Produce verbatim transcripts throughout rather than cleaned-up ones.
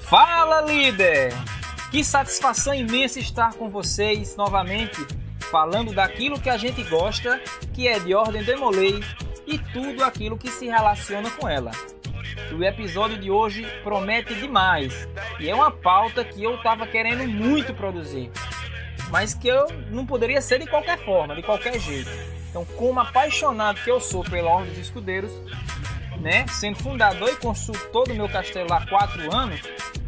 Fala, líder! Que satisfação imensa estar com vocês novamente, falando daquilo que a gente gosta, que é de Ordem de Molei e tudo aquilo que se relaciona com ela. O episódio de hoje promete demais e é uma pauta que eu estava querendo muito produzir, mas que eu não poderia ser de qualquer forma, de qualquer jeito. Então, como apaixonado que eu sou pela Ordem dos Escudeiros, né, sendo fundador e consultor do meu castelo há quatro anos,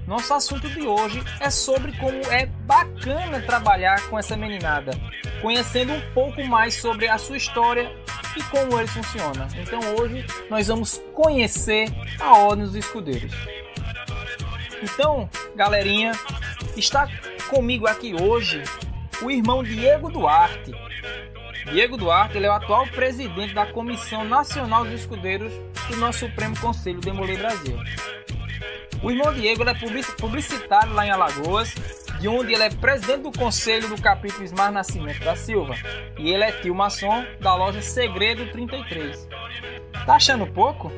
nosso assunto de hoje é sobre como é bacana trabalhar com essa meninada, conhecendo um pouco mais sobre a sua história e como ele funciona. Então hoje nós vamos conhecer a Ordem dos Escudeiros. Então, galerinha, está comigo aqui hoje o irmão Diego Duarte. Diego Duarte ele é o atual presidente da Comissão Nacional dos Escudeiros do nosso Supremo Conselho Demolay Brasil. O irmão Diego ele é publicitário lá em Alagoas, de onde ele é presidente do Conselho do Capítulo Ismar Nascimento da Silva. E ele é tio maçom da loja Segredo trinta e três. Tá achando pouco?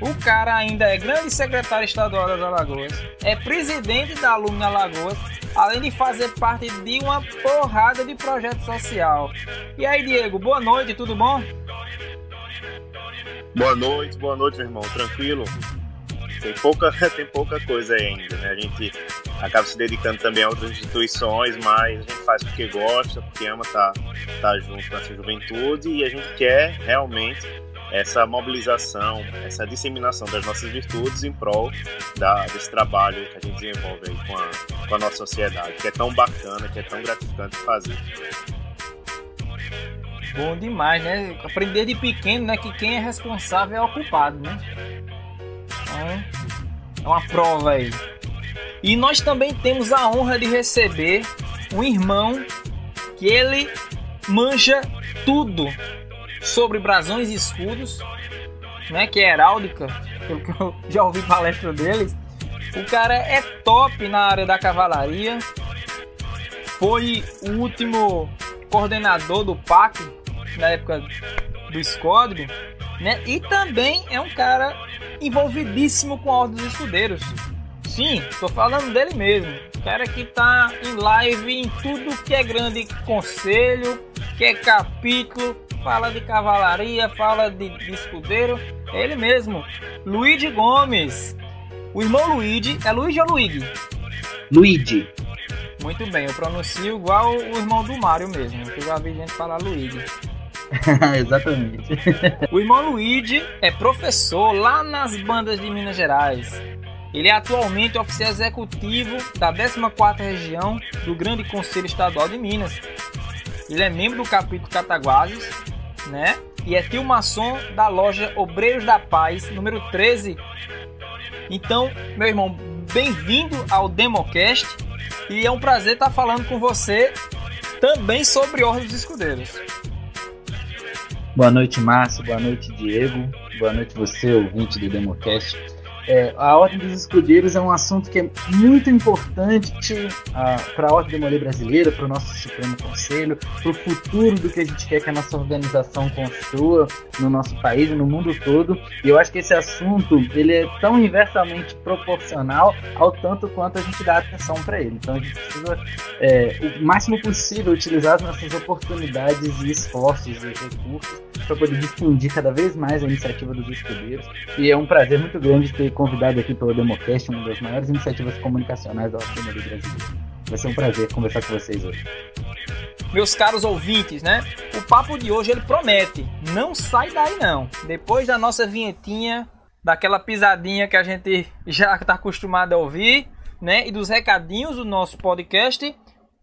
O cara ainda é grande secretário estadual das Alagoas, é presidente da Alumni Alagoas, além de fazer parte de uma porrada de projeto social. E aí, Diego, boa noite, tudo bom? Boa noite, boa noite, meu irmão. Tranquilo? Tem pouca, tem pouca coisa ainda, né? A gente acaba se dedicando também a outras instituições, mas a gente faz porque gosta, porque ama estar tá, tá junto com essa juventude e a gente quer realmente essa mobilização, essa disseminação das nossas virtudes em prol da, desse trabalho que a gente desenvolve aí com, a, com a nossa sociedade, que é tão bacana, que é tão gratificante fazer. Bom demais, né? Aprender de pequeno, né? Que quem é responsável é o culpado, né? É uma prova aí. E nós também temos a honra de receber um irmão que ele manja tudo sobre brasões e escudos, né, que é heráldica, pelo que eu já ouvi palestra deles. O cara é top na área da cavalaria, foi o último coordenador do P A C na época do SCODRE, né, e também é um cara envolvidíssimo com a Ordem dos Escudeiros. Sim, tô falando dele mesmo. O cara que tá em live em tudo que é grande conselho, que é capítulo, fala de cavalaria, fala de, de escudeiro. É ele mesmo, Luigi Gomes. O irmão Luigi, é Luigi ou Luigi? Luigi. Muito bem, eu pronuncio igual o irmão do Mário mesmo, que eu já vi gente falar Luigi. Exatamente. O irmão Luigi é professor lá nas bandas de Minas Gerais. Ele é atualmente oficial executivo da décima quarta região do Grande Conselho Estadual de Minas. Ele é membro do capítulo Cataguases, né? E é tio maçom da loja Obreiros da Paz, número treze. Então, meu irmão, bem-vindo ao Democast. E é um prazer estar falando com você também sobre Ordem dos Escudeiros. Boa noite, Márcio. Boa noite, Diego. Boa noite você, ouvinte do Democast. É, a Ordem dos Escudeiros é um assunto que é muito importante uh, para a Ordem de Molei brasileira, para o nosso Supremo Conselho, para o futuro do que a gente quer que a nossa organização construa no nosso país e no mundo todo. E eu acho que esse assunto ele é tão inversamente proporcional ao tanto quanto a gente dá atenção para ele. Então a gente precisa, é, o máximo possível, utilizar as nossas oportunidades e esforços e recursos para poder difundir cada vez mais a iniciativa dos escudeiros. E é um prazer muito grande ter convidado aqui pelo Democast, uma das maiores iniciativas comunicacionais da Ordem brasileira. Vai ser um prazer conversar com vocês hoje. Meus caros ouvintes, né? O papo de hoje ele promete. Não sai daí não. Depois da nossa vinhetinha, daquela pisadinha que a gente já está acostumado a ouvir, né? E dos recadinhos do nosso podcast,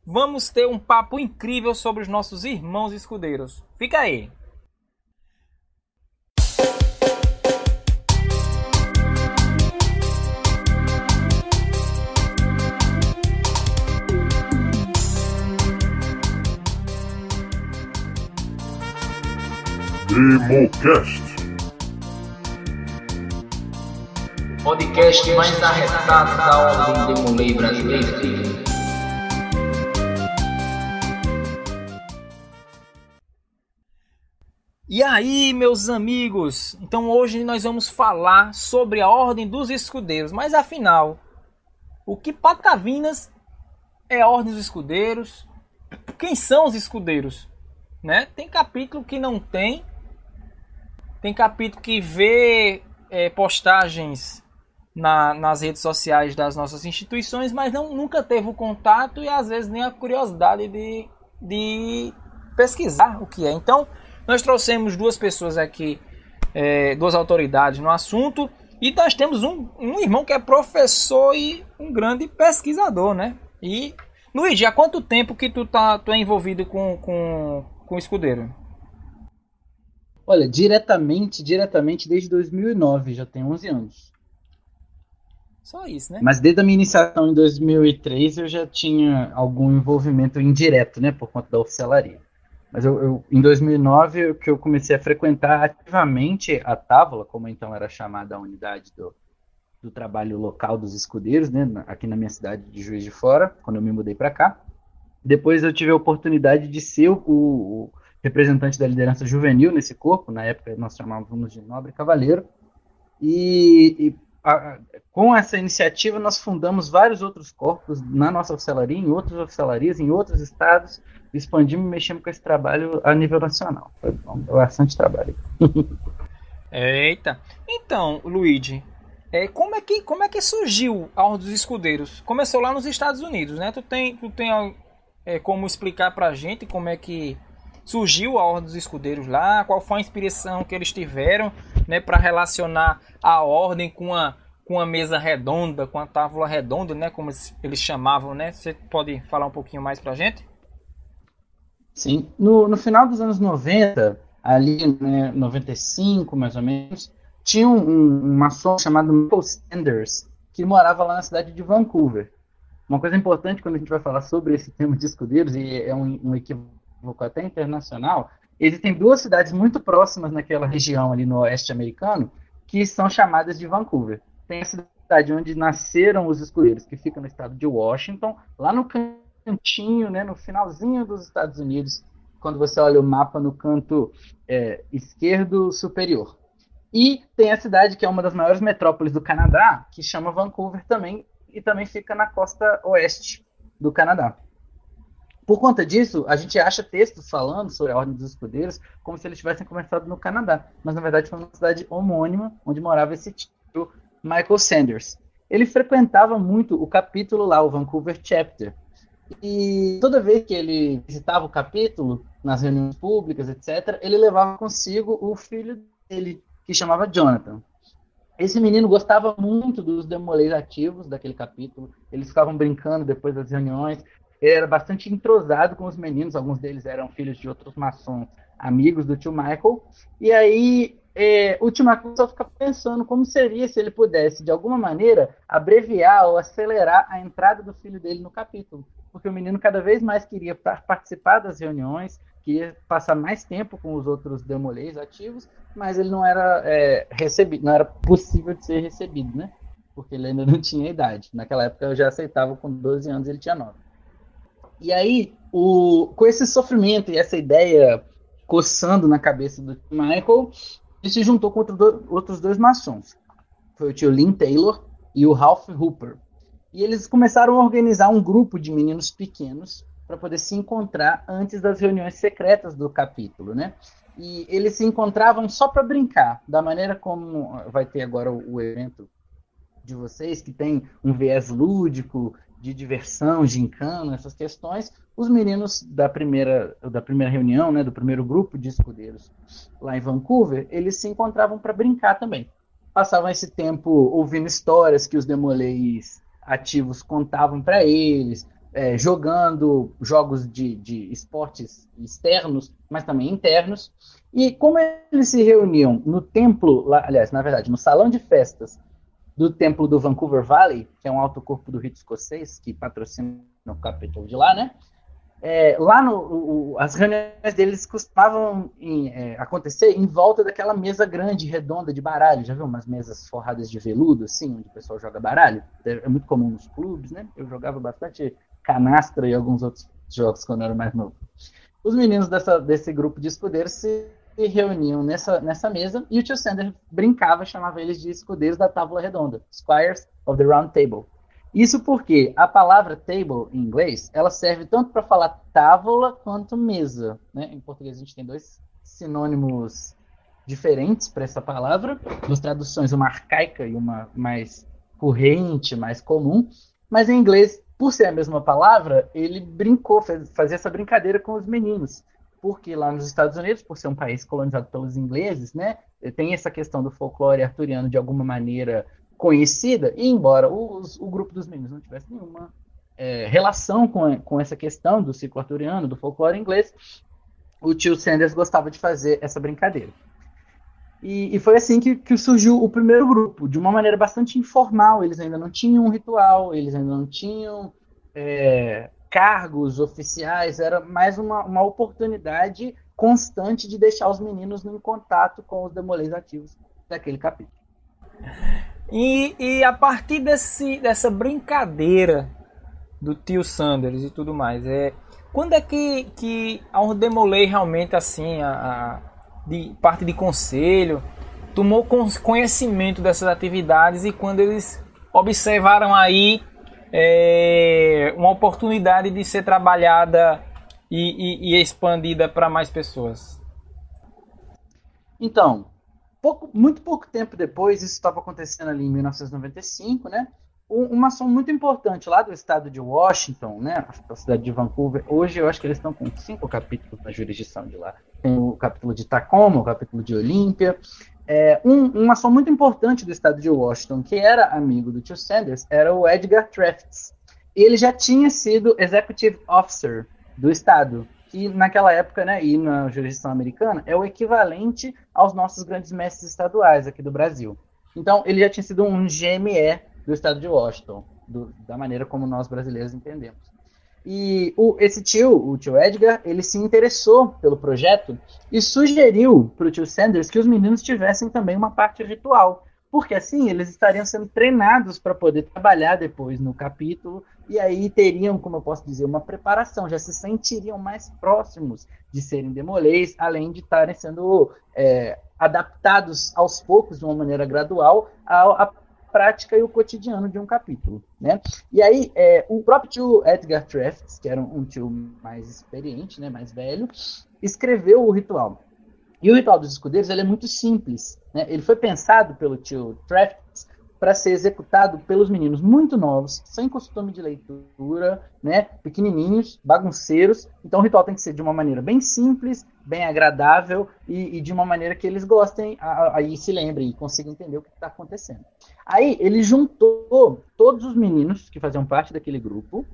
vamos ter um papo incrível sobre os nossos irmãos escudeiros. Fica aí. Democast. Podcast mais arretado da Ordem de Molei brasileira. E aí, meus amigos? Então hoje nós vamos falar sobre a Ordem dos Escudeiros. Mas afinal, o que patavinas é a Ordem dos Escudeiros? Quem são os escudeiros? Né? Tem capítulo que não tem. Tem capítulo que vê é, postagens... Na, nas redes sociais das nossas instituições, mas não, nunca teve o contato e às vezes nem a curiosidade de, de pesquisar o que é. Então, nós trouxemos duas pessoas aqui, é, duas autoridades no assunto, e nós temos um, um irmão que é professor e um grande pesquisador, né? E, Luigi, há quanto tempo que tu, tá, tu é envolvido com, com, com o escudeiro? Olha, diretamente, diretamente desde dois mil e nove, já tem onze anos. Só isso, né? Mas desde a minha iniciação em dois mil e três eu já tinha algum envolvimento indireto, né? Por conta da oficialaria. Mas eu, eu, em dois mil e nove eu, que eu comecei a frequentar ativamente a távola, como então era chamada a unidade do, do trabalho local dos escudeiros, né? Aqui na minha cidade de Juiz de Fora, quando eu me mudei para cá. Depois eu tive a oportunidade de ser o, o representante da liderança juvenil nesse corpo. Na época nós chamávamos de Nobre Cavaleiro. E... e A, com essa iniciativa nós fundamos vários outros corpos na nossa oficialaria, em outras oficialarias, em outros estados, expandimos e mexemos com esse trabalho a nível nacional. Foi bom, bastante trabalho. Eita! Então, Luigi, é, como, é que, como é que surgiu a Ordem dos Escudeiros? Começou lá nos Estados Unidos, né? Tu tem, tu tem é, como explicar pra gente como é que surgiu a Ordem dos Escudeiros lá, qual foi a inspiração que eles tiveram, né, para relacionar a ordem com a, com a mesa redonda, com a távola redonda, né, como eles chamavam, né? Você pode falar um pouquinho mais para a gente? Sim, no, no final dos anos noventa, ali, né, noventa e cinco mais ou menos, tinha um, um maçom chamado Michael Sanders, que morava lá na cidade de Vancouver. Uma coisa importante quando a gente vai falar sobre esse tema de escudeiros, e é um, um equívoco até internacional, existem duas cidades muito próximas naquela região ali no oeste americano, que são chamadas de Vancouver. Tem a cidade onde nasceram os escudeiros, que fica no estado de Washington, lá no cantinho, né, no finalzinho dos Estados Unidos, quando você olha o mapa no canto é, esquerdo superior. E tem a cidade que é uma das maiores metrópoles do Canadá, que chama Vancouver também, e também fica na costa oeste do Canadá. Por conta disso, a gente acha textos falando sobre a Ordem dos Escudeiros como se eles tivessem começado no Canadá. Mas, na verdade, foi uma cidade homônima, onde morava esse tio, Michael Sanders. Ele frequentava muito o capítulo lá, o Vancouver Chapter. E toda vez que ele visitava o capítulo, nas reuniões públicas, etcétera, ele levava consigo o filho dele, que chamava Jonathan. Esse menino gostava muito dos demolês ativos daquele capítulo. Eles ficavam brincando depois das reuniões. Ele era bastante entrosado com os meninos, alguns deles eram filhos de outros maçons, amigos do tio Michael. E aí é, o tio Michael só ficava pensando como seria se ele pudesse, de alguma maneira, abreviar ou acelerar a entrada do filho dele no capítulo. Porque o menino cada vez mais queria participar das reuniões, queria passar mais tempo com os outros demolês ativos, mas ele não era, é, recebido, não era possível de ser recebido, né? Porque ele ainda não tinha idade. Naquela época eu já aceitava com doze anos, ele tinha nove. E aí, o, com esse sofrimento e essa ideia coçando na cabeça do Michael, ele se juntou com outro do, outros dois maçons. Foi o tio Lynn Taylor e o Ralph Hooper. E eles começaram a organizar um grupo de meninos pequenos para poder se encontrar antes das reuniões secretas do capítulo, né? E eles se encontravam só para brincar, da maneira como vai ter agora o, o evento de vocês, que tem um viés lúdico, de diversão, gincana, essas questões. Os meninos da primeira, da primeira reunião, né, do primeiro grupo de escudeiros lá em Vancouver, eles se encontravam para brincar também. Passavam esse tempo ouvindo histórias que os demolês ativos contavam para eles, é, jogando jogos de, de esportes externos, mas também internos. E como eles se reuniam no templo, lá, aliás, na verdade, no salão de festas do templo do Vancouver Valley, que é um alto corpo do Rito Escocês, que patrocina o capítulo de lá, né? É, lá no, o, as reuniões deles costumavam em, é, acontecer em volta daquela mesa grande, redonda de baralho. Já viu umas mesas forradas de veludo, assim, onde o pessoal joga baralho? É muito comum nos clubes, né? Eu jogava bastante canastra e alguns outros jogos quando eu era mais novo. Os meninos dessa, desse grupo de escudeiros se reuniam nessa, nessa mesa e o tio Sanders brincava, chamava eles de escudeiros da tábua redonda, Squires of the Round Table. Isso porque a palavra table, em inglês, ela serve tanto para falar távola quanto mesa, né? Em português a gente tem dois sinônimos diferentes para essa palavra, duas traduções, uma arcaica e uma mais corrente, mais comum. Mas em inglês, por ser a mesma palavra, ele brincou, fez, fazia essa brincadeira com os meninos. Porque lá nos Estados Unidos, por ser um país colonizado pelos ingleses, né, tem essa questão do folclore arturiano de alguma maneira conhecida, e embora os, o grupo dos meninos não tivesse nenhuma é, relação com, com essa questão do ciclo arturiano, do folclore inglês, o tio Sanders gostava de fazer essa brincadeira. E, e foi assim que, que surgiu o primeiro grupo, de uma maneira bastante informal. Eles ainda não tinham um ritual, eles ainda não tinham é, cargos oficiais, era mais uma, uma oportunidade constante de deixar os meninos em contato com os demolês ativos daquele capítulo. E, e a partir desse, dessa brincadeira do tio Sanders e tudo mais, é, quando é que, que a Ordem de Molei realmente, assim, a, a de, parte de conselho, tomou conhecimento dessas atividades e quando eles observaram aí é, uma oportunidade de ser trabalhada e, e, e expandida para mais pessoas? Então... Pouco, muito pouco tempo depois, isso estava acontecendo ali em mil novecentos e noventa e cinco, né? Um, uma ação muito importante lá do estado de Washington, né? A cidade de Vancouver. Hoje eu acho que eles estão com cinco capítulos na jurisdição de lá. Tem o capítulo de Tacoma, o capítulo de Olímpia. É, um, uma ação muito importante do estado de Washington, que era amigo do tio Sanders, era o Edgar Trefts. Ele já tinha sido Executive Officer do estado. E naquela época, né, e na jurisdição americana, é o equivalente aos nossos grandes mestres estaduais aqui do Brasil. Então, ele já tinha sido um G M E do estado de Washington, do, da maneira como nós brasileiros entendemos. E o, esse tio, o tio Edgar, ele se interessou pelo projeto e sugeriu para o tio Sanders que os meninos tivessem também uma parte ritual, porque assim eles estariam sendo treinados para poder trabalhar depois no capítulo, e aí teriam, como eu posso dizer, uma preparação, já se sentiriam mais próximos de serem demoleis, além de estarem sendo é, adaptados aos poucos, de uma maneira gradual, à, à prática e o cotidiano de um capítulo, né? E aí, é, o próprio tio Edgar Trefts, que era um tio mais experiente, né, mais velho, escreveu o ritual. E o ritual dos escudeiros ele é muito simples, né? Ele foi pensado pelo tio Trefts para ser executado pelos meninos muito novos, sem costume de leitura, né? Pequenininhos, bagunceiros. Então o ritual tem que ser de uma maneira bem simples, bem agradável e, e de uma maneira que eles gostem, aí se lembrem e consigam entender o que está acontecendo. Aí ele juntou todos os meninos que faziam parte daquele grupo,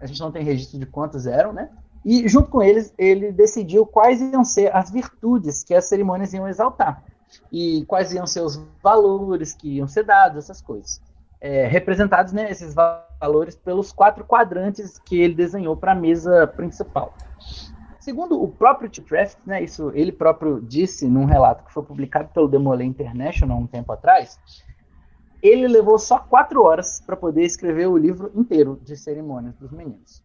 a gente não tem registro de quantos eram, né? E, junto com eles, ele decidiu quais iam ser as virtudes que as cerimônias iam exaltar. E quais iam ser os valores que iam ser dados, essas coisas. É, representados, né, esses valores pelos quatro quadrantes que ele desenhou para a mesa principal. Segundo o próprio Trefts, né, isso ele próprio disse num relato que foi publicado pelo Demolay International um tempo atrás, ele levou só quatro horas para poder escrever o livro inteiro de cerimônias dos meninos.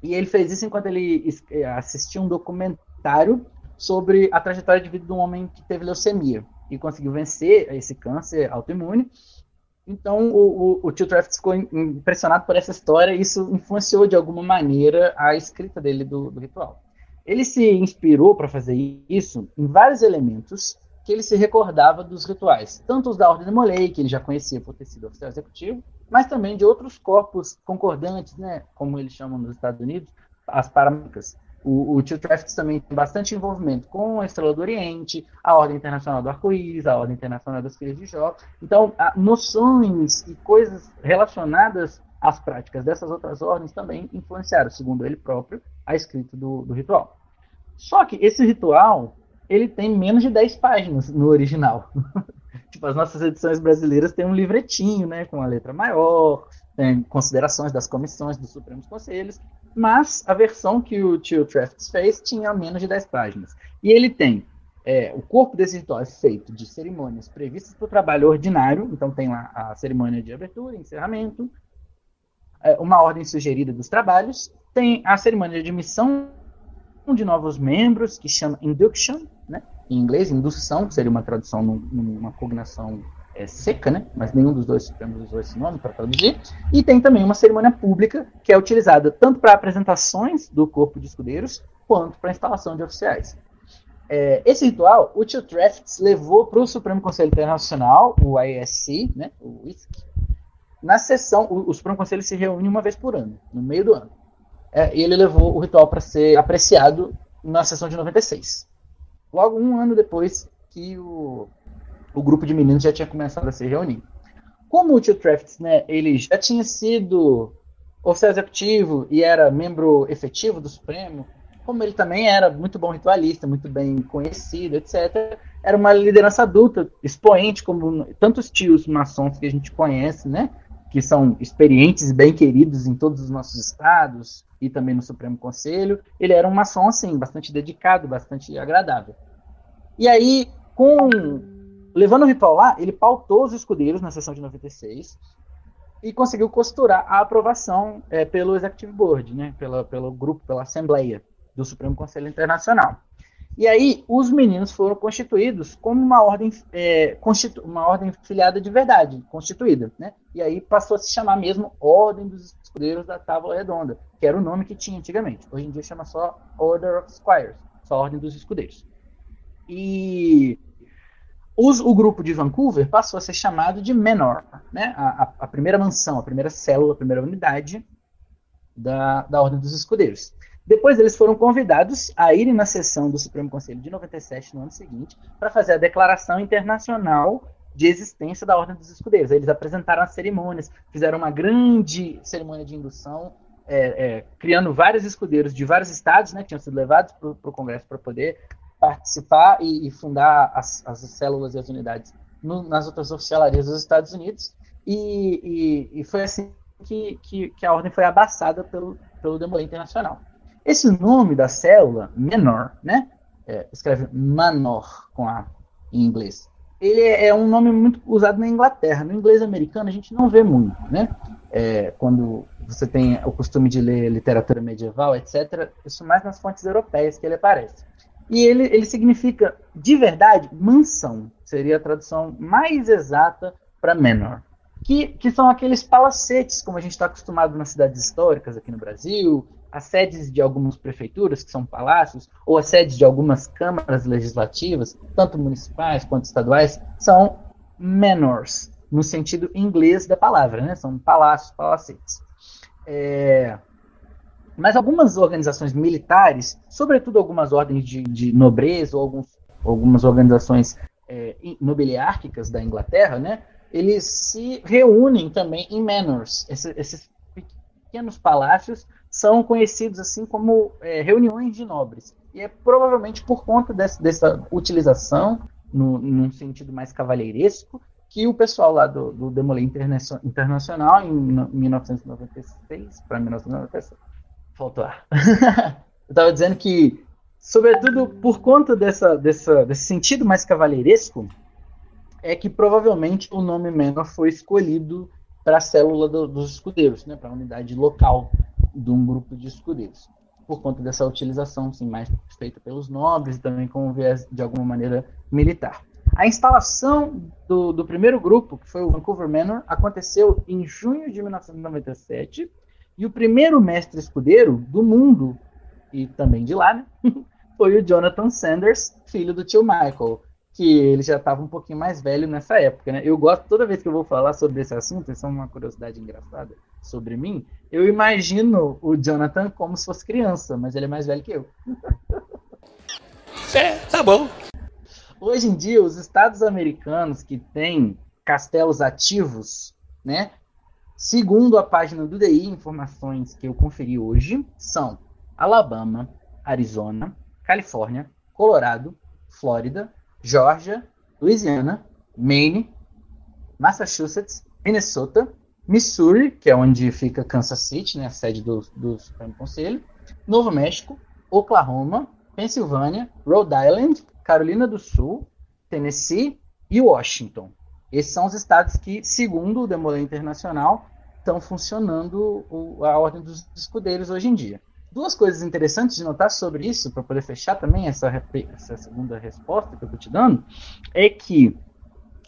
E ele fez isso enquanto ele assistia um documentário sobre a trajetória de vida de um homem que teve leucemia e conseguiu vencer esse câncer autoimune. Então, o, o, o tio Trefts ficou impressionado por essa história e isso influenciou, de alguma maneira, a escrita dele do, do ritual. Ele se inspirou para fazer isso em vários elementos que ele se recordava dos rituais, tanto os da Ordem de Molei, que ele já conhecia por ter sido oficial executivo, mas também de outros corpos concordantes, né, como eles chamam nos Estados Unidos, as paramilitares. O, o tio Trefts também tem bastante envolvimento com a Estrela do Oriente, a Ordem Internacional do Arco-Íris, a Ordem Internacional das Filhas de Jó. Então, noções e coisas relacionadas às práticas dessas outras ordens também influenciaram, segundo ele próprio, a escrita do, do ritual. Só que esse ritual, ele tem menos de dez páginas no original. Tipo, as nossas edições brasileiras têm um livretinho, né, com a letra maior, tem considerações das comissões dos Supremos Conselhos. mas a versão que o tio Trefts fez tinha menos de dez páginas. E ele tem é, o corpo desse ritual é feito de cerimônias previstas para o trabalho ordinário, então tem lá a cerimônia de abertura, encerramento, é, uma ordem sugerida dos trabalhos, tem a cerimônia de admissão de novos membros, que chama induction, né? Em inglês, indução, que seria uma tradução numa cognação é, seca, né? Mas nenhum dos dois supremos usou esse nome para traduzir. E tem também uma cerimônia pública, que é utilizada tanto para apresentações do corpo de escudeiros, quanto para instalação de oficiais. É, esse ritual, o tio Trefts levou para o Supremo Conselho Internacional, o I S C, né? O I S C, na sessão, o, o Supremo Conselho se reúne uma vez por ano, no meio do ano. É, e ele levou o ritual para ser apreciado na sessão de noventa e seis. Logo um ano depois que o, o grupo de meninos já tinha começado a se reunir. Como o tio Trefts, né, ele já tinha sido oficial executivo e era membro efetivo do Supremo, como ele também era muito bom ritualista, muito bem conhecido, etcétera, era uma liderança adulta, expoente, como tantos tios maçons que a gente conhece, né, que são experientes e bem queridos em todos os nossos estados, e também no Supremo Conselho, ele era um maçom, assim, bastante dedicado, bastante agradável. E aí, com, levando o ritual lá, ele pautou os escudeiros na sessão de noventa e seis e conseguiu costurar a aprovação é, pelo Executive Board, né, pela, pelo grupo, pela Assembleia do Supremo Conselho Internacional. E aí, os meninos foram constituídos como uma ordem, é, constitu, uma ordem filiada de verdade, constituída, né? E aí passou a se chamar mesmo Ordem dos Escudeiros da Tábua Redonda, que era o nome que tinha antigamente. Hoje em dia chama só Order of Squires, só Ordem dos Escudeiros. E os, o grupo de Vancouver passou a ser chamado de Manor, né? a, a, a primeira mansão, a primeira célula, a primeira unidade da, da Ordem dos Escudeiros. Depois eles foram convidados a irem na sessão do Supremo Conselho de noventa e sete, no ano seguinte, para fazer a Declaração Internacional de Existência da Ordem dos Escudeiros. Aí eles apresentaram as cerimônias, fizeram uma grande cerimônia de indução, é, é, criando vários escudeiros de vários estados, né, que tinham sido levados para o Congresso para poder participar e, e fundar as, as células e as unidades no, nas outras oficialarias dos Estados Unidos. E, e, e foi assim que, que, que a ordem foi abaçada pelo, pelo Demolay Internacional. Esse nome da célula, menor, né? É, escreve manor com A em inglês. Ele é um nome muito usado na Inglaterra. No inglês americano a gente não vê muito, né? É, quando você tem o costume de ler literatura medieval, etcétera, isso mais nas fontes europeias que ele aparece. E ele, ele significa, de verdade, mansão. Seria a tradução mais exata para menor. Que, que são aqueles palacetes, como a gente está acostumado nas cidades históricas aqui no Brasil, as sedes de algumas prefeituras, que são palácios, ou as sedes de algumas câmaras legislativas, tanto municipais quanto estaduais, são manors, no sentido inglês da palavra, né? São palácios, palacetes. É... Mas algumas organizações militares, sobretudo algumas ordens de, de nobreza, ou alguns, algumas organizações é, nobiliárquicas da Inglaterra, né? Eles se reúnem também em manors, esses, esses pequenos palácios, são conhecidos assim como é, reuniões de nobres. E é provavelmente por conta desse, dessa utilização, no, num sentido mais cavalheiresco, que o pessoal lá do, do Demolay Internacional, em mil novecentos e noventa e seis, para mil novecentos e noventa e seis, faltou ar. Eu estava dizendo que, sobretudo por conta dessa, dessa, desse sentido mais cavalheiresco, é que provavelmente o nome menor foi escolhido para a célula do, dos escudeiros, né, para a unidade local de um grupo de escudeiros, por conta dessa utilização assim, mais feita pelos nobres e também com viés, de alguma maneira, militar. A instalação do, do primeiro grupo, que foi o Vancouver Manor, aconteceu em junho de mil novecentos e noventa e sete, e o primeiro mestre escudeiro do mundo, e também de lá, né, foi o Jonathan Sanders, filho do tio Michael, que ele já estava um pouquinho mais velho nessa época, né? Eu gosto, toda vez que eu vou falar sobre esse assunto, isso é uma curiosidade engraçada sobre mim, eu imagino o Jonathan como se fosse criança, mas ele é mais velho que eu. É, tá bom. Hoje em dia, os estados americanos que têm castelos ativos, né? Segundo a página do D I, informações que eu conferi hoje, são Alabama, Arizona, Califórnia, Colorado, Flórida, Geórgia, Louisiana, Maine, Massachusetts, Minnesota, Missouri, que é onde fica Kansas City, né, a sede do, do Supremo Conselho, Novo México, Oklahoma, Pensilvânia, Rhode Island, Carolina do Sul, Tennessee e Washington. Esses são os estados que, segundo o Demolay Internacional, estão funcionando o, a Ordem dos Escudeiros hoje em dia. Duas coisas interessantes de notar sobre isso, para poder fechar também essa, essa segunda resposta que eu estou te dando, é que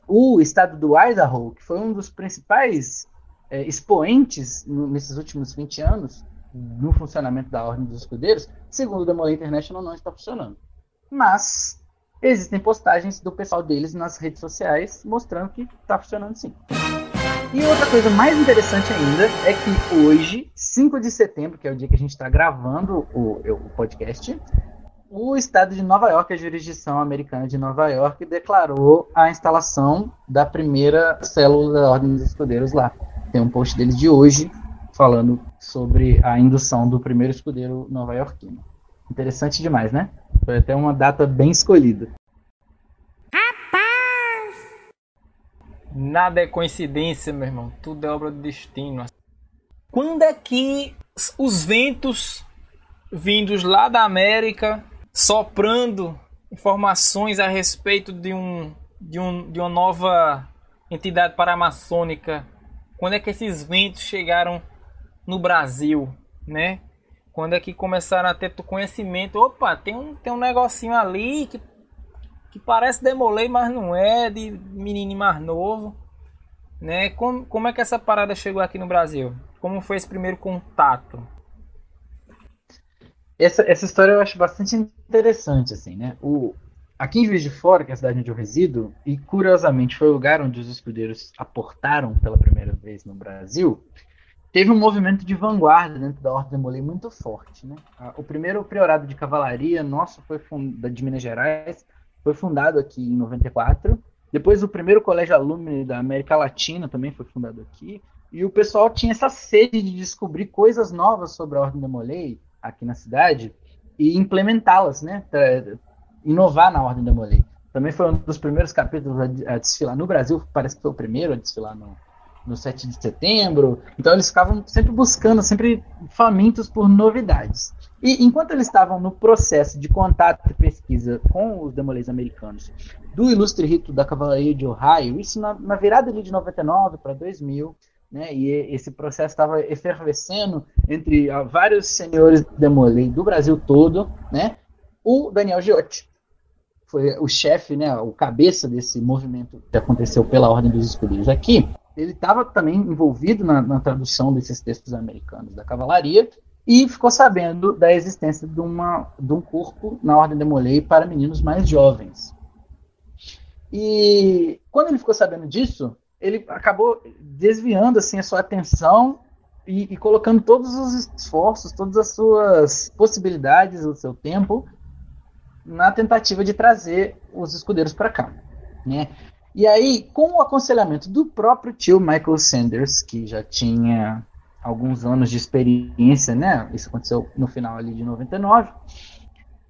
o estado do Idaho, que foi um dos principais é, expoentes no, nesses últimos vinte anos no funcionamento da Ordem dos Escudeiros, segundo o Demolay International, não está funcionando. Mas existem postagens do pessoal deles nas redes sociais mostrando que está funcionando sim. E outra coisa mais interessante ainda é que hoje, cinco de setembro, que é o dia que a gente está gravando o, o podcast, o estado de Nova York, a jurisdição americana de Nova York, declarou a instalação da primeira célula da Ordem dos Escudeiros lá. Tem um post deles de hoje falando sobre a indução do primeiro escudeiro nova-iorquino. Interessante demais, né? Foi até uma data bem escolhida. Rapaz! Nada é coincidência, meu irmão. Tudo é obra do destino. Quando é que os ventos vindos lá da América, soprando informações a respeito de, um, de, um, de uma nova entidade paramaçônica, quando é que esses ventos chegaram no Brasil, né? Quando é que começaram a ter conhecimento? Opa, tem um, tem um negocinho ali que, que parece Demolay, mas não é, de menino mais novo, né? Como, como é que essa parada chegou aqui no Brasil? Como foi esse primeiro contato? Essa, essa história eu acho bastante interessante, assim, né? O, aqui em Juiz de Fora, que é a cidade onde eu resido, e curiosamente foi o lugar onde os escudeiros aportaram pela primeira vez no Brasil, teve um movimento de vanguarda dentro da Ordem de Molei muito forte, né? O primeiro priorado de cavalaria nosso foi funda, de Minas Gerais, foi fundado aqui em noventa e quatro. Depois o primeiro Colégio Alumni da América Latina também foi fundado aqui. E o pessoal tinha essa sede de descobrir coisas novas sobre a Ordem de Molei aqui na cidade e implementá-las, né? Inovar na Ordem de Molei. Também foi um dos primeiros capítulos a desfilar no Brasil, parece que foi o primeiro a desfilar no no sete de setembro, então eles ficavam sempre buscando, sempre famintos por novidades. E enquanto eles estavam no processo de contato e pesquisa com os demolês americanos do ilustre rito da Cavalaria de Ohio, isso na, na virada ali de noventa e nove para dois mil, né, e esse processo estava efervescendo entre ah, vários senhores demolês do Brasil todo, né, o Daniel Giotti foi o chefe, né, o cabeça desse movimento que aconteceu pela Ordem dos Escudeiros aqui. Ele estava também envolvido na, na tradução desses textos americanos da cavalaria e ficou sabendo da existência de, uma, de um corpo na Ordem de Molei para meninos mais jovens. E quando ele ficou sabendo disso, ele acabou desviando assim, a sua atenção e, e colocando todos os esforços, todas as suas possibilidades, o seu tempo, na tentativa de trazer os escudeiros para cá, né? E aí, com o aconselhamento do próprio tio Michael Sanders, que já tinha alguns anos de experiência, né? Isso aconteceu no final ali de noventa e nove,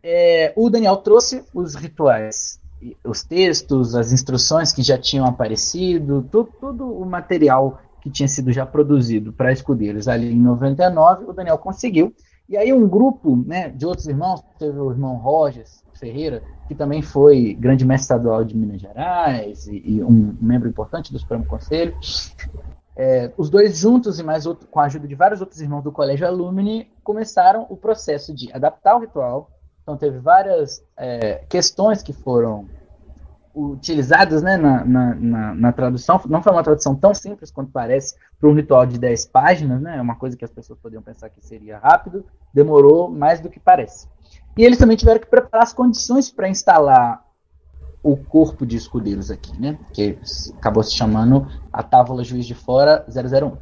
é, o Daniel trouxe os rituais, os textos, as instruções que já tinham aparecido, tudo, tudo o material que tinha sido já produzido para escudeiros ali em noventa e nove, o Daniel conseguiu. E aí um grupo, né, de outros irmãos, teve o irmão Rogers Ferreira, que também foi grande mestre estadual de Minas Gerais e, e um membro importante do Supremo Conselho. É, os dois juntos e mais outro, com a ajuda de vários outros irmãos do Colégio Alumni, começaram o processo de adaptar o ritual. Então teve várias é, questões que foram utilizadas, né, na, na, na, na tradução. Não foi uma tradução tão simples quanto parece para um ritual de dez páginas, né, uma coisa que as pessoas poderiam pensar que seria rápido, demorou mais do que parece. E eles também tiveram que preparar as condições para instalar o corpo de escudeiros aqui, né, que acabou se chamando a Távola Juiz de Fora zero zero um.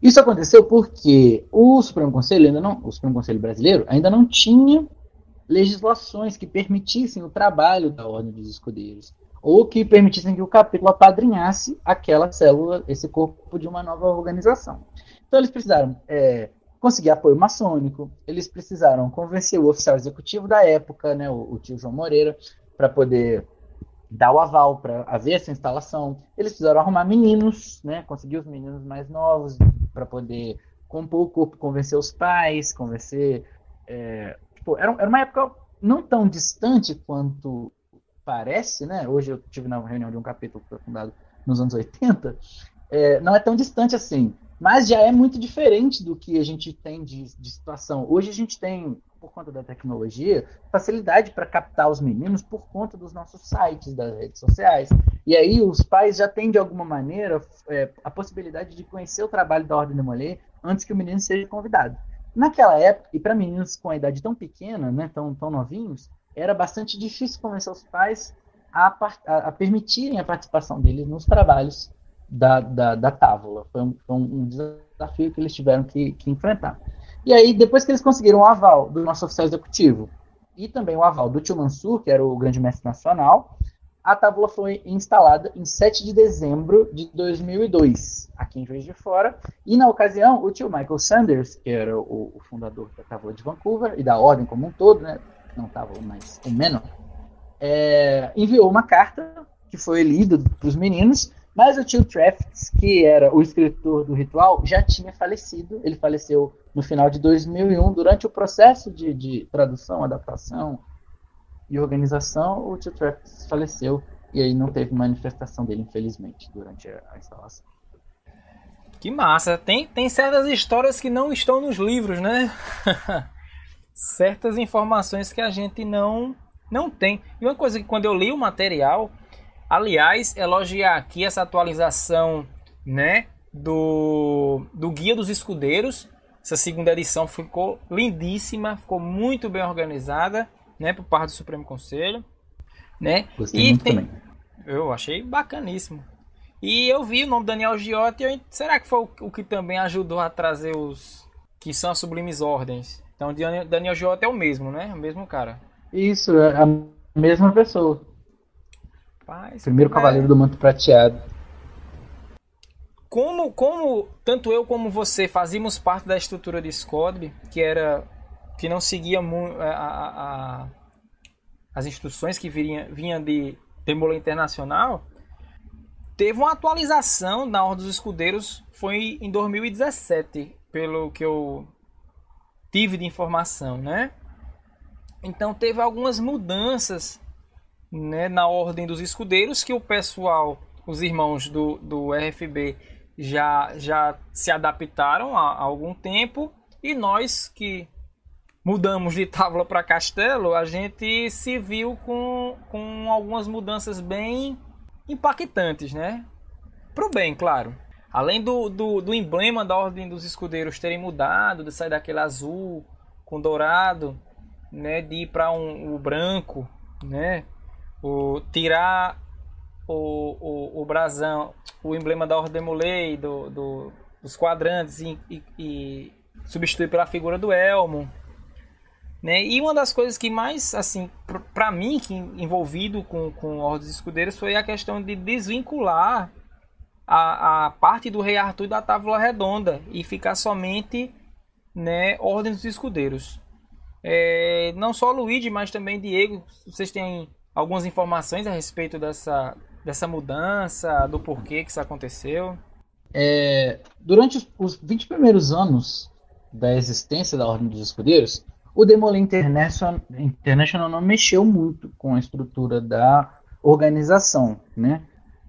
Isso aconteceu porque o Supremo Conselho, ainda não, o Supremo Conselho Brasileiro ainda não tinha legislações que permitissem o trabalho da Ordem dos Escudeiros, ou que permitissem que o capítulo apadrinhasse aquela célula, esse corpo de uma nova organização. Então eles precisaram é, conseguir apoio maçônico, eles precisaram convencer o oficial executivo da época, né, o, o tio João Moreira, para poder dar o aval para haver essa instalação. Eles precisaram arrumar meninos, né? Conseguir os meninos mais novos para poder compor o corpo, convencer os pais, convencer... É, tipo, era, era uma época não tão distante quanto parece, né? Hoje eu tive na reunião de um capítulo que foi fundado nos anos oitenta. É, não é tão distante assim, mas já é muito diferente do que a gente tem de, de situação. Hoje a gente tem, por conta da tecnologia, facilidade para captar os meninos por conta dos nossos sites, das redes sociais. E aí os pais já têm, de alguma maneira, é, a possibilidade de conhecer o trabalho da Ordem de Molei antes que o menino seja convidado. Naquela época, e para meninos com a idade tão pequena, né, tão, tão novinhos, era bastante difícil convencer os pais a, a, a permitirem a participação deles nos trabalhos da, da, da távola. Foi um, foi um desafio que eles tiveram que, que enfrentar. E aí, depois que eles conseguiram o aval do nosso oficial executivo e também o aval do tio Mansur, que era o grande mestre nacional, a tábua foi instalada em sete de dezembro de dois mil e dois, aqui em Juiz de Fora. E, na ocasião, o tio Michael Sanders, que era o, o fundador da tábua de Vancouver e da ordem como um todo, né? Não tábua, mas o menor, é, enviou uma carta que foi lida para os meninos, mas o tio Trefts, que era o escritor do ritual, já tinha falecido. Ele faleceu no final de dois mil e um, durante o processo de, de tradução, adaptação e organização. O tio Trefts faleceu e aí não teve manifestação dele, infelizmente, durante a instalação. Que massa! Tem, tem certas histórias que não estão nos livros, né? Certas informações que a gente não, não tem. E uma coisa que, quando eu li o material, aliás, elogiar aqui essa atualização, né, do, do Guia dos Escudeiros. Essa segunda edição ficou lindíssima, ficou muito bem organizada, né, por parte do Supremo Conselho, né? Gostei e muito tem... também. Eu achei bacaníssimo. E eu vi o nome do Daniel Giotti. Eu... Será que foi o que também ajudou a trazer os que são as sublimes ordens? Então, Daniel Giotti é o mesmo, né? O mesmo cara. Isso, é a mesma pessoa. Paz, primeiro cavaleiro é... do manto prateado. Como, como tanto eu como você fazíamos parte da estrutura de SCODRE, que era que não seguia mu- a, a, a, as instruções que vinham vinha de Demolay International, teve uma atualização na Ordem dos Escudeiros, foi em dois mil e dezessete, pelo que eu tive de informação, né? Então teve algumas mudanças, né, na Ordem dos Escudeiros, que o pessoal, os irmãos do, do R F B já, já se adaptaram há, há algum tempo, e nós que mudamos de tábua para castelo, a gente se viu com, com algumas mudanças bem impactantes, né? Pro bem, claro. Além do, do, do emblema da Ordem dos Escudeiros terem mudado, de sair daquele azul com dourado, né, de ir para um, o branco, né? O, tirar o, o, o brasão, o emblema da Ordem de Molei, do, do, dos quadrantes e, e, e substituir pela figura do elmo, né? E uma das coisas que mais, assim, para mim, que envolvido com, com Ordem dos Escudeiros, foi a questão de desvincular a, a parte do Rei Arthur da Távola Redonda e ficar somente, né, Ordem dos Escudeiros. É, não só Luigi, mas também Diego, vocês têm algumas informações a respeito dessa, dessa mudança, do porquê que isso aconteceu? É, durante os, os vinte primeiros anos da existência da Ordem dos Escudeiros, o Demolay International, International não mexeu muito com a estrutura da organização, né?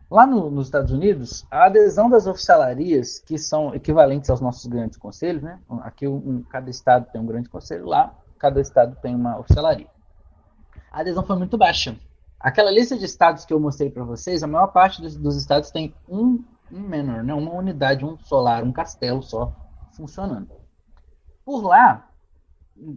Lá no, nos Estados Unidos, a adesão das oficialarias, que são equivalentes aos nossos grandes conselhos, né? Aqui um, cada estado tem um grande conselho, lá cada estado tem uma oficialaria. A adesão foi muito baixa. Aquela lista de estados que eu mostrei para vocês, a maior parte dos, dos estados tem um, um menor, né? Uma unidade, um solar, um castelo só funcionando. Por lá,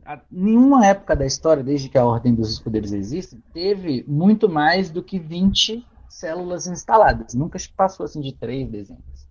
a, nenhuma época da história, desde que a Ordem dos Escudeiros existe, teve muito mais do que vinte células instaladas. Nunca passou assim de três dezenas.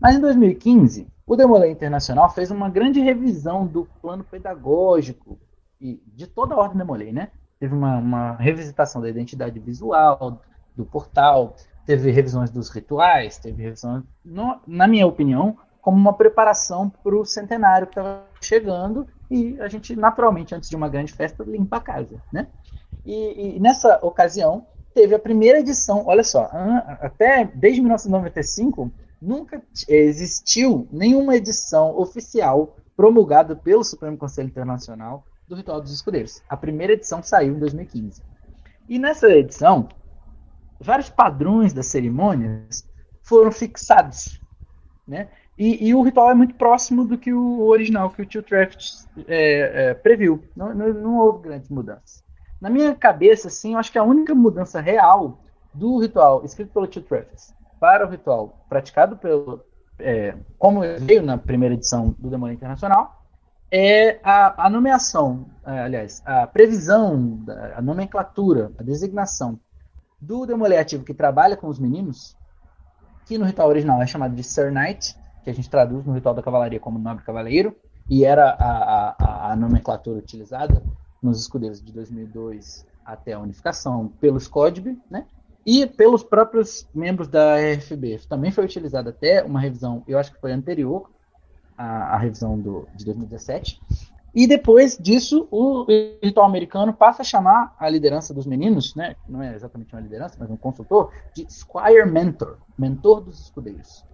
Mas em dois mil e quinze, o Demolay International fez uma grande revisão do plano pedagógico e de toda a Ordem Demolay, né? Teve uma, uma revisitação da identidade visual, do portal, teve revisões dos rituais, teve revisões, no, na minha opinião, como uma preparação para o centenário que estava chegando, e a gente, naturalmente, antes de uma grande festa, limpa a casa, né? E, e nessa ocasião, teve a primeira edição, olha só, até desde mil novecentos e noventa e cinco, nunca existiu nenhuma edição oficial promulgada pelo Supremo Conselho Internacional do Ritual dos Escudeiros. A primeira edição saiu em dois mil e quinze. E nessa edição, vários padrões das cerimônias foram fixados, né? E, e o ritual é muito próximo do que o original, que o tio Trefts é, é, previu. Não, não, não houve grandes mudanças. Na minha cabeça, assim, eu acho que a única mudança real do ritual escrito pelo tio Trefts para o ritual praticado pelo, é, como ele veio na primeira edição do Demolay Internacional, é a, a nomeação, aliás, a previsão, a nomenclatura, a designação do Demolay ativo que trabalha com os meninos, que no ritual original é chamado de Sir Knight, que a gente traduz no ritual da cavalaria como nobre cavaleiro, e era a, a, a nomenclatura utilizada nos escudeiros de dois mil e dois até a unificação pelo SCODRE, né? E pelos próprios membros da R F B. Isso também foi utilizado até uma revisão, eu acho que foi anterior à, à revisão do, de dois mil e dezessete. E depois disso, o ritual americano passa a chamar a liderança dos meninos, né? Não é exatamente uma liderança, mas um consultor, de Squire Mentor, mentor dos escudeiros.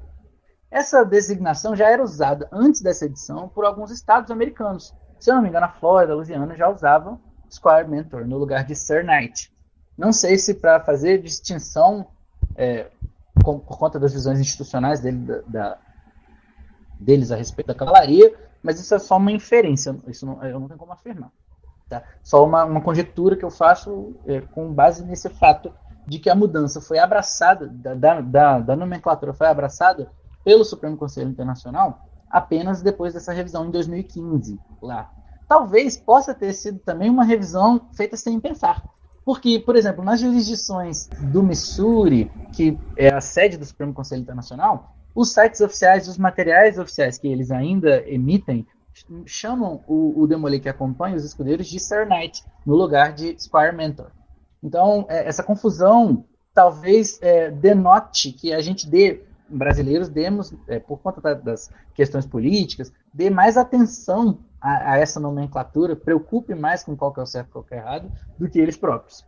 Essa designação já era usada antes dessa edição por alguns estados americanos. Se eu não me engano, a Flórida, a Louisiana já usavam Squire Mentor no lugar de Sir Knight. Não sei se para fazer distinção é, com, por conta das visões institucionais dele, da, da, deles a respeito da cavalaria, mas isso é só uma inferência, isso não, eu não tenho como afirmar. Tá? Só uma, uma conjectura que eu faço é, com base nesse fato de que a mudança foi abraçada, da, da, da, da nomenclatura foi abraçada pelo Supremo Conselho Internacional apenas depois dessa revisão em dois mil e quinze, lá. Talvez possa ter sido também uma revisão feita sem pensar. Porque, por exemplo, nas jurisdições do Missouri, que é a sede do Supremo Conselho Internacional, os sites oficiais, os materiais oficiais que eles ainda emitem, chamam o, o Demolay que acompanha os escudeiros de Sir Knight, no lugar de Squire Mentor. Então, é, essa confusão talvez é, denote que a gente dê... brasileiros demos, é, por conta da, das questões políticas, dê mais atenção a, a essa nomenclatura, preocupe mais com qual que é o certo e qual que é o errado, do que eles próprios.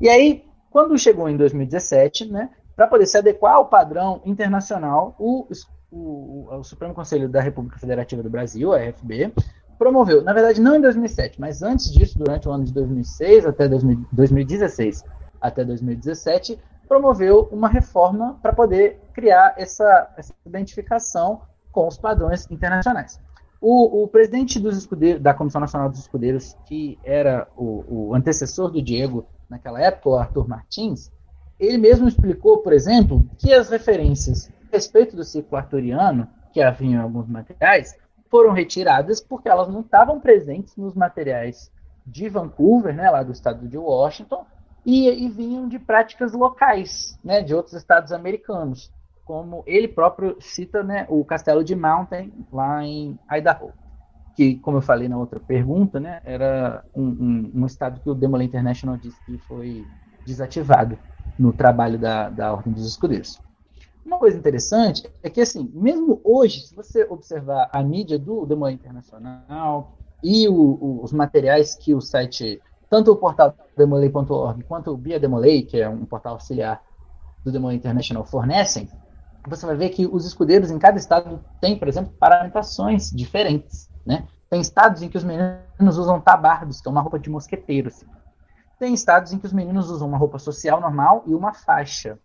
E aí, quando chegou em dois mil e dezessete, né, para poder se adequar ao padrão internacional, o, o, o Supremo Conselho da República Federativa do Brasil, a R F B, promoveu, na verdade não em dois mil e sete, mas antes disso, durante o ano de dois mil e seis até dois mil, dois mil e dezesseis até dois mil e dezessete, promoveu uma reforma para poder criar essa, essa identificação com os padrões internacionais. O, o presidente dos escudeiros, da Comissão Nacional dos Escudeiros, que era o, o antecessor do Diego naquela época, o Arthur Martins, ele mesmo explicou, por exemplo, que as referências a respeito do ciclo arturiano, que havia em alguns materiais, foram retiradas porque elas não estavam presentes nos materiais de Vancouver, né, lá do estado de Washington, E, e vinham de práticas locais, né, de outros estados americanos, como ele próprio cita, né, o castelo de Mountain, lá em Idaho, que, como eu falei na outra pergunta, né, era um, um, um estado que o Demolay International disse que foi desativado no trabalho da, da Ordem dos Escudeiros. Uma coisa interessante é que, assim, mesmo hoje, se você observar a mídia do Demolay Internacional e o, o, os materiais que o site... tanto o portal demolay ponto org quanto o Bia Demolay, que é um portal auxiliar do Demolay International, fornecem, você vai ver que os escudeiros em cada estado têm, por exemplo, paramentações diferentes, né? Tem estados em que os meninos usam tabardos, que é uma roupa de mosqueteiro, assim. Tem estados em que os meninos usam uma roupa social normal e uma faixa,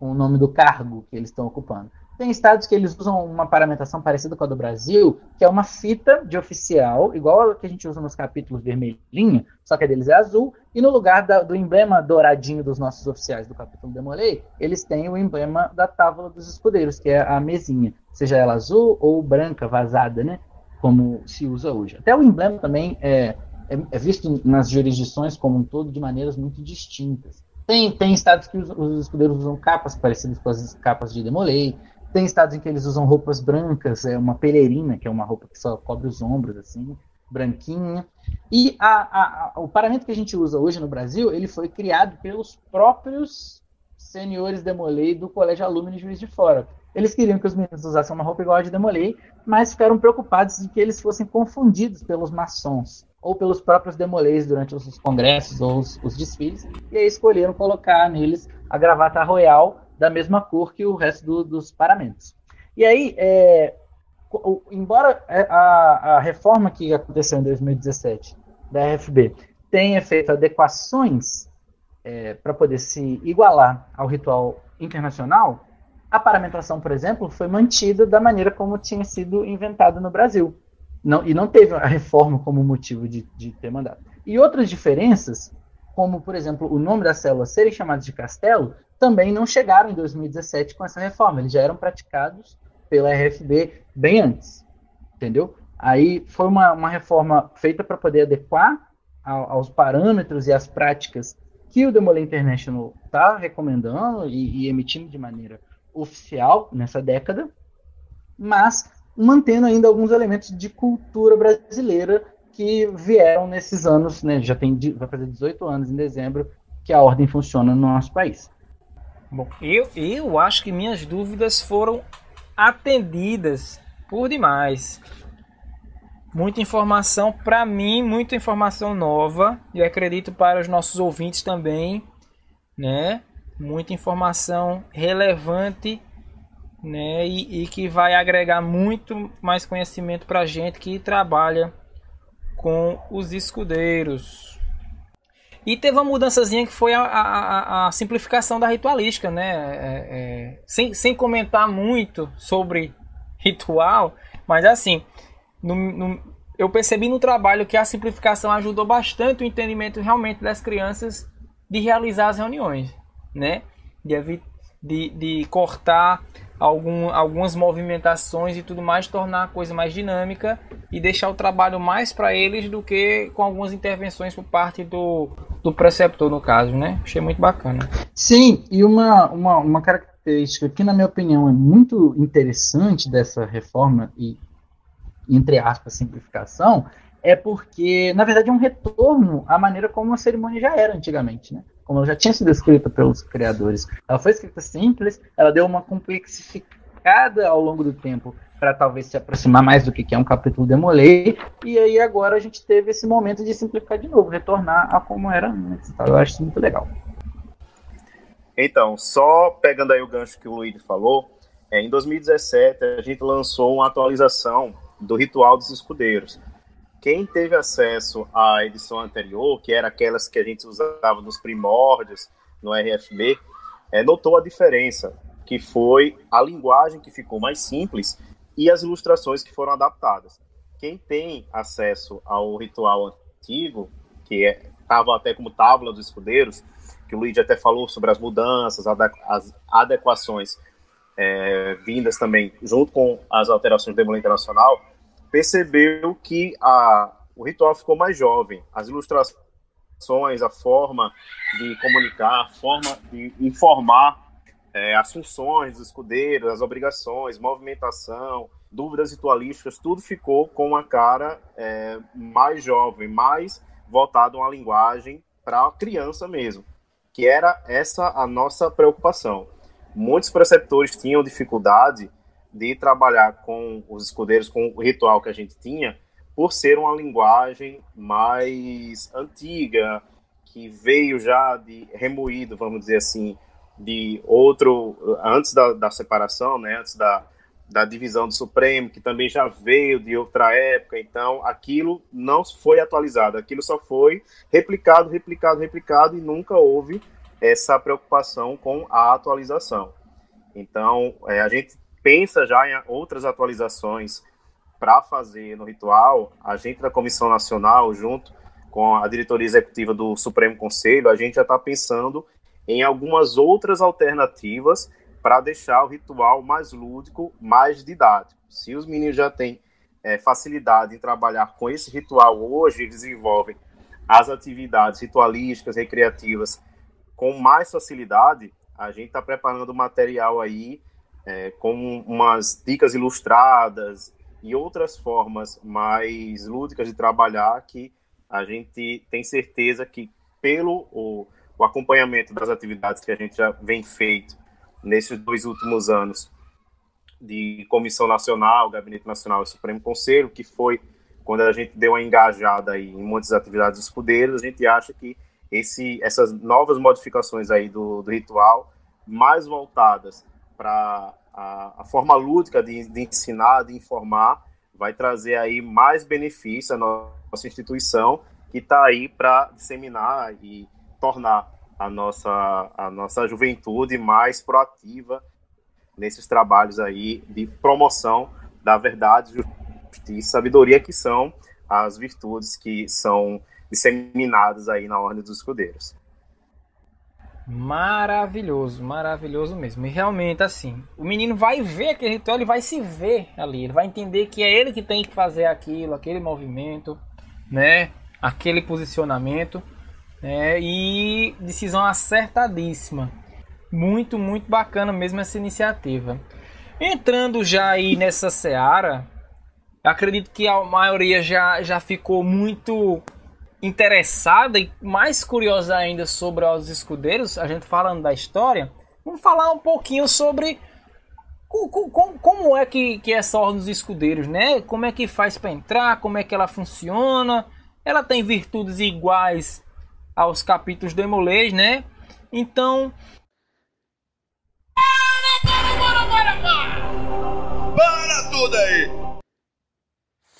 com o nome do cargo que eles estão ocupando. Tem estados que eles usam uma paramentação parecida com a do Brasil, que é uma fita de oficial, igual a que a gente usa nos capítulos vermelhinha, só que a deles é azul, e no lugar da, do emblema douradinho dos nossos oficiais do capítulo Demolay, eles têm o emblema da tábua dos escudeiros, que é a mesinha, seja ela azul ou branca, vazada, né? Como se usa hoje. Até o emblema também é, é, é visto nas jurisdições como um todo de maneiras muito distintas. Tem, tem estados que os, os escudeiros usam capas parecidas com as capas de Demolay. Tem estados em que eles usam roupas brancas, é uma pelerina, que é uma roupa que só cobre os ombros, assim, branquinha. E a, a, a, o paramento que a gente usa hoje no Brasil, ele foi criado pelos próprios seniores Demolay do Colégio Alumni de Juiz de Fora. Eles queriam que os meninos usassem uma roupa igual a de Demolay, mas ficaram preocupados de que eles fossem confundidos pelos maçons ou pelos próprios Demolays durante os congressos ou os, os desfiles, e aí escolheram colocar neles a gravata royal da mesma cor que o resto do, dos paramentos. E aí, é, o, embora a, a reforma que aconteceu em dois mil e dezessete da R F B tenha feito adequações é, para poder se igualar ao ritual internacional, a paramentação, por exemplo, foi mantida da maneira como tinha sido inventada no Brasil. Não, e não teve a reforma como motivo de, de ter mandado. E outras diferenças, como, por exemplo, o nome das células serem chamadas de castelo, também não chegaram em dois mil e dezessete com essa reforma. Eles já eram praticados pela R F B bem antes, entendeu? Aí foi uma, uma reforma feita para poder adequar ao, aos parâmetros e às práticas que o Demolay International está recomendando e, e emitindo de maneira oficial nessa década, mas mantendo ainda alguns elementos de cultura brasileira que vieram nesses anos, né? Já tem, vai fazer dezoito anos em dezembro que a ordem funciona no nosso país. Bom, eu, eu acho que minhas dúvidas foram atendidas por demais. Muita informação para mim, muita informação nova, e acredito para os nossos ouvintes também, né? Muita informação relevante, né, e, e que vai agregar muito mais conhecimento para a gente que trabalha com os escudeiros. E teve uma mudançazinha que foi a, a, a simplificação da ritualística, né? É, é, sem, sem comentar muito sobre ritual, mas assim, no, no, eu percebi no trabalho que a simplificação ajudou bastante o entendimento realmente das crianças de realizar as reuniões, né? de, de, de cortar Algum, algumas movimentações e tudo mais, tornar a coisa mais dinâmica e deixar o trabalho mais para eles do que com algumas intervenções por parte do, do preceptor, no caso, né? Achei muito bacana. Sim, e uma, uma, uma característica que, na minha opinião, é muito interessante dessa reforma e, entre aspas, simplificação, é porque, na verdade, é um retorno à maneira como a cerimônia já era antigamente, né? Como ela já tinha sido escrita pelos criadores. Ela foi escrita simples, ela deu uma complexificada ao longo do tempo para talvez se aproximar mais do que é um capítulo Demolay, e aí agora a gente teve esse momento de simplificar de novo, retornar a como era antes. Tá? Eu acho isso muito legal. Então, só pegando aí o gancho que o Luigi falou, é, em dois mil e dezessete a gente lançou uma atualização do Ritual dos Escudeiros. Quem teve acesso à edição anterior, que era aquelas que a gente usava nos primórdios, no R F B, é, notou a diferença, que foi a linguagem que ficou mais simples e as ilustrações que foram adaptadas. Quem tem acesso ao ritual antigo, que estava é, até como Tábua dos Escudeiros, que o Luigi até falou sobre as mudanças, as adequações é, vindas também, junto com as alterações do Demolay Internacional, percebeu que a, o ritual ficou mais jovem. As ilustrações, a forma de comunicar, a forma de informar, é, as funções dos escudeiros, as obrigações, movimentação, dúvidas ritualísticas, tudo ficou com uma cara é, mais jovem, mais voltado a uma linguagem para a criança mesmo, que era essa a nossa preocupação. Muitos preceptores tinham dificuldade de trabalhar com os escudeiros, com o ritual que a gente tinha, por ser uma linguagem mais antiga, que veio já de remoído, vamos dizer assim, de outro, antes da, da separação, né, antes da, da divisão do Supremo, que também já veio de outra época. Então aquilo não foi atualizado, aquilo só foi replicado, replicado, replicado, e nunca houve essa preocupação com a atualização. Então é, a gente pensa já em outras atualizações para fazer no ritual. A gente da Comissão Nacional, junto com a diretoria executiva do Supremo Conselho, a gente já está pensando em algumas outras alternativas para deixar o ritual mais lúdico, mais didático. Se os meninos já têm é, facilidade em trabalhar com esse ritual hoje, eles desenvolvem as atividades ritualísticas, recreativas com mais facilidade. A gente está preparando o material aí, É, com umas dicas ilustradas e outras formas mais lúdicas de trabalhar, que a gente tem certeza que pelo o, o acompanhamento das atividades que a gente já vem feito nesses dois últimos anos de Comissão Nacional, Gabinete Nacional e Supremo Conselho, que foi quando a gente deu uma engajada aí em muitas atividades dos escudeiros. A gente acha que esse, essas novas modificações aí do, do ritual, mais voltadas para a, a forma lúdica de, de ensinar, de informar, vai trazer aí mais benefício à nossa instituição, que está aí para disseminar e tornar a nossa, a nossa juventude mais proativa nesses trabalhos aí de promoção da verdade, justiça e sabedoria, que são as virtudes que são disseminadas aí na Ordem dos Escudeiros. Maravilhoso, maravilhoso mesmo. E realmente, assim, o menino vai ver aquele ritual, ele vai se ver ali, ele vai entender que é ele que tem que fazer aquilo, aquele movimento, né, aquele posicionamento, né, e decisão acertadíssima. Muito, muito bacana mesmo essa iniciativa. Entrando já aí nessa seara, acredito que a maioria já, já ficou muito interessada e mais curiosa ainda sobre os escudeiros. A gente falando da história, vamos falar um pouquinho sobre como, como é que, que é essa Ordem dos Escudeiros, né? Como é que faz para entrar, como é que ela funciona. Ela tem virtudes iguais aos capítulos do Demolay, né? Então... Para tudo aí!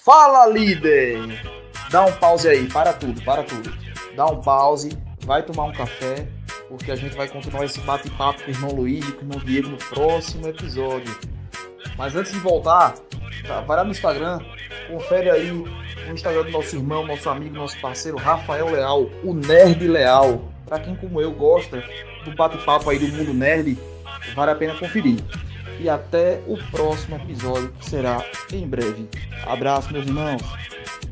Fala, líder! Dá um pause aí, para tudo, para tudo. Dá um pause, vai tomar um café, porque a gente vai continuar esse bate-papo com o irmão Luigi, com o irmão Diego no próximo episódio. Mas antes de voltar, vai lá no Instagram, confere aí o Instagram do nosso irmão, nosso amigo, nosso parceiro Rafael Leal, o Nerd Leal. Pra quem como eu gosta do bate-papo aí do mundo nerd, vale a pena conferir. E até o próximo episódio, que será em breve. Abraço, meus irmãos.